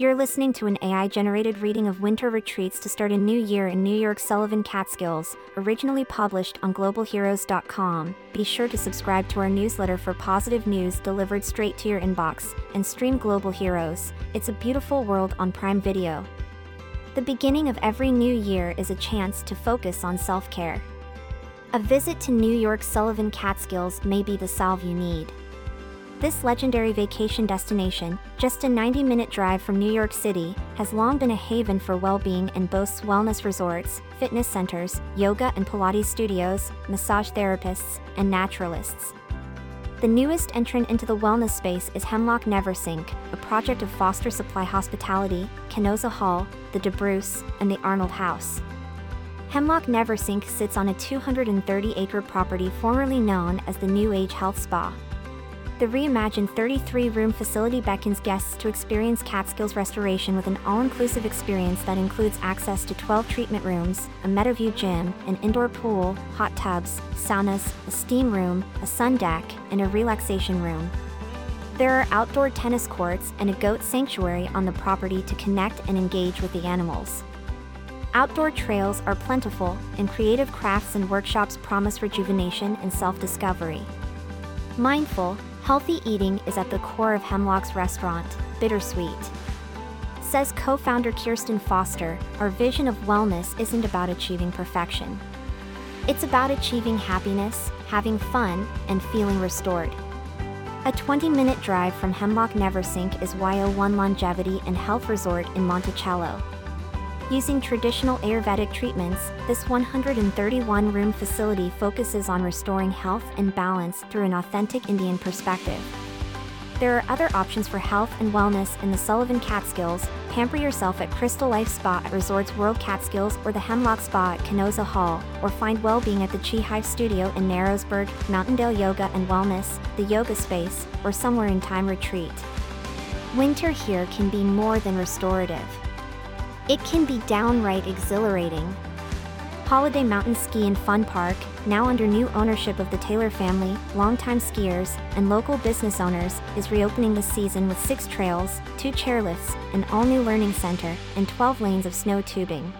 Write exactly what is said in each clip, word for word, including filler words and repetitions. You're listening to an A I-generated reading of Winter Retreats to Start a New Year in New York, Sullivan Catskills, originally published on global heroes dot com. Be sure to subscribe to our newsletter for positive news delivered straight to your inbox, and stream Global Heroes, It's a Beautiful World on Prime Video. The beginning of every new year is a chance to focus on self-care. A visit to New York, Sullivan Catskills may be the salve you need. This legendary vacation destination, just a ninety-minute drive from New York City, has long been a haven for well-being and boasts wellness resorts, fitness centers, yoga and Pilates studios, massage therapists, and naturalists. The newest entrant into the wellness space is Hemlock NeverSink, a project of Foster Supply Hospitality, Kenoza Hall, the DeBruce, and the Arnold House. Hemlock NeverSink sits on a two hundred thirty acre property formerly known as the New Age Health Spa. The reimagined thirty-three room facility beckons guests to experience Catskills restoration with an all-inclusive experience that includes access to twelve treatment rooms, a Meadowview gym, an indoor pool, hot tubs, saunas, a steam room, a sun deck, and a relaxation room. There are outdoor tennis courts and a goat sanctuary on the property to connect and engage with the animals. Outdoor trails are plentiful, and creative crafts and workshops promise rejuvenation and self-discovery. Mindful, healthy eating is at the core of Hemlock's restaurant, Bittersweet. Says co-founder Kirsten Foster, our vision of wellness isn't about achieving perfection. It's about achieving happiness, having fun, and feeling restored. A twenty minute drive from Hemlock NeverSink is Y oh one Longevity and Health Resort in Monticello. Using traditional Ayurvedic treatments, this one hundred thirty-one room facility focuses on restoring health and balance through an authentic Indian perspective. There are other options for health and wellness in the Sullivan Catskills. Pamper yourself at Crystal Life Spa at Resorts World Catskills or the Hemlock Spa at Kenoza Hall, or find well-being at the Chi Hive Studio in Narrowsburg, Mountaindale Yoga and Wellness, the Yoga Space, or Somewhere in Time Retreat. Winter here can be more than restorative. It can be downright exhilarating. Holiday Mountain Ski and Fun Park, now under new ownership of the Taylor family, longtime skiers, and local business owners, is reopening this season with six trails, two chairlifts, an all-new learning center, and twelve lanes of snow tubing.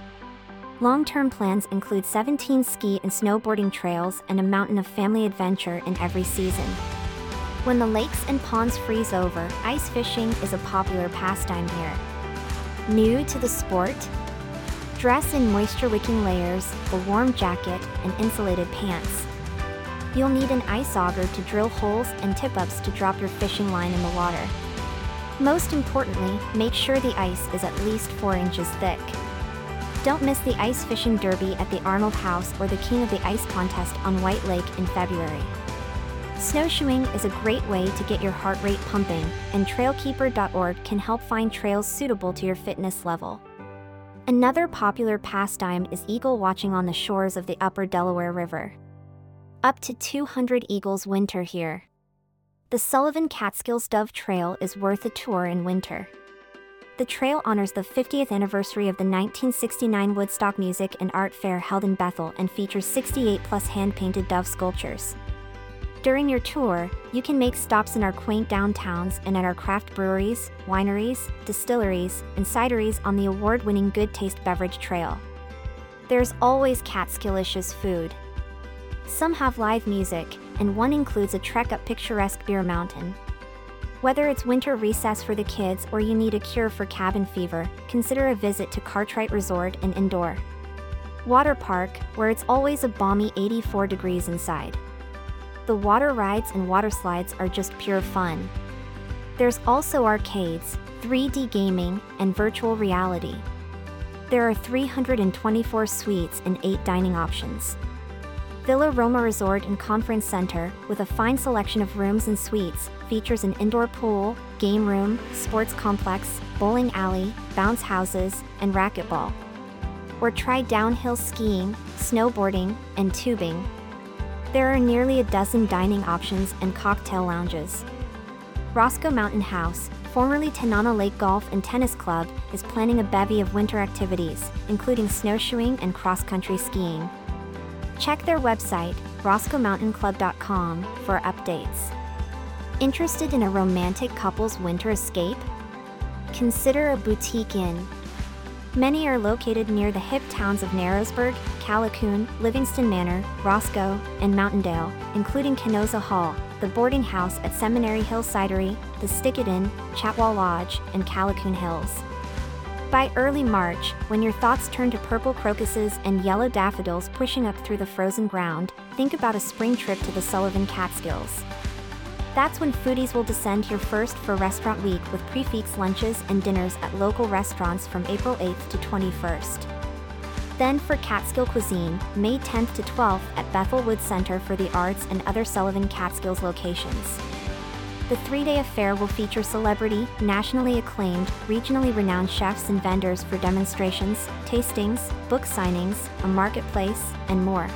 Long-term plans include seventeen ski and snowboarding trails and a mountain of family adventure in every season. When the lakes and ponds freeze over, ice fishing is a popular pastime here. New to the sport? Dress in moisture-wicking layers, a warm jacket, and insulated pants. You'll need an ice auger to drill holes and tip-ups to drop your fishing line in the water. Most importantly, make sure the ice is at least four inches thick. Don't miss the ice fishing derby at the Arnold House or the King of the Ice contest on White Lake in February. Snowshoeing is a great way to get your heart rate pumping, and trailkeeper dot org can help find trails suitable to your fitness level. Another popular pastime is eagle watching on the shores of the Upper Delaware River. Up to two hundred eagles winter here. The Sullivan Catskills Dove Trail is worth a tour in winter. The trail honors the fiftieth anniversary of the nineteen sixty-nine Woodstock Music and Art Fair held in Bethel and features sixty-eight plus hand-painted dove sculptures. During your tour, you can make stops in our quaint downtowns and at our craft breweries, wineries, distilleries, and cideries on the award-winning Good Taste Beverage Trail. There's always Catskillicious food. Some have live music, and one includes a trek up picturesque Bear Mountain. Whether it's winter recess for the kids or you need a cure for cabin fever, consider a visit to Cartwright Resort and Indoor Water Park, where it's always a balmy eighty-four degrees inside. The water rides and water slides are just pure fun. There's also arcades, three D gaming, and virtual reality. There are three hundred twenty-four suites and eight dining options. Villa Roma Resort and Conference Center, with a fine selection of rooms and suites, features an indoor pool, game room, sports complex, bowling alley, bounce houses, and racquetball. Or try downhill skiing, snowboarding, and tubing. There are nearly a dozen dining options and cocktail lounges. Roscoe Mountain House, formerly Tanana Lake Golf and Tennis Club, is planning a bevy of winter activities, including snowshoeing and cross-country skiing. Check their website, roscoe mountain club dot com, for updates. Interested in a romantic couple's winter escape? consider a boutique inn. Many are located near the hip towns of Narrowsburg, Calicoon, Livingston Manor, Roscoe, and Mountaindale, including Kenoza Hall, the boarding house at Seminary Hill Cidery, the Stickett Inn, Chatwell Lodge, and Calicoon Hills. By early March, when your thoughts turn to purple crocuses and yellow daffodils pushing up through the frozen ground, think about a spring trip to the Sullivan Catskills. That's when foodies will descend here first for Restaurant Week with prefix lunches and dinners at local restaurants from April eighth to twenty-first. Then for Catskill cuisine, May tenth to twelfth at Bethel Wood Center for the Arts and other Sullivan Catskills locations. The three-day affair will feature celebrity, nationally acclaimed, regionally renowned chefs and vendors for demonstrations, tastings, book signings, a marketplace, and more.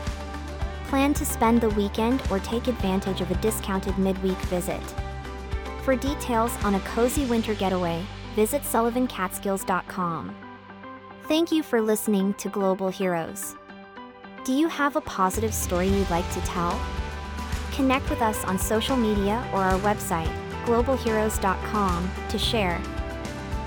Plan to spend the weekend or take advantage of a discounted midweek visit. For details on a cozy winter getaway, visit Sullivan Catskills dot com. Thank you for listening to Global Heroes. Do you have a positive story you'd like to tell? Connect with us on social media or our website, global heroes dot com, to share.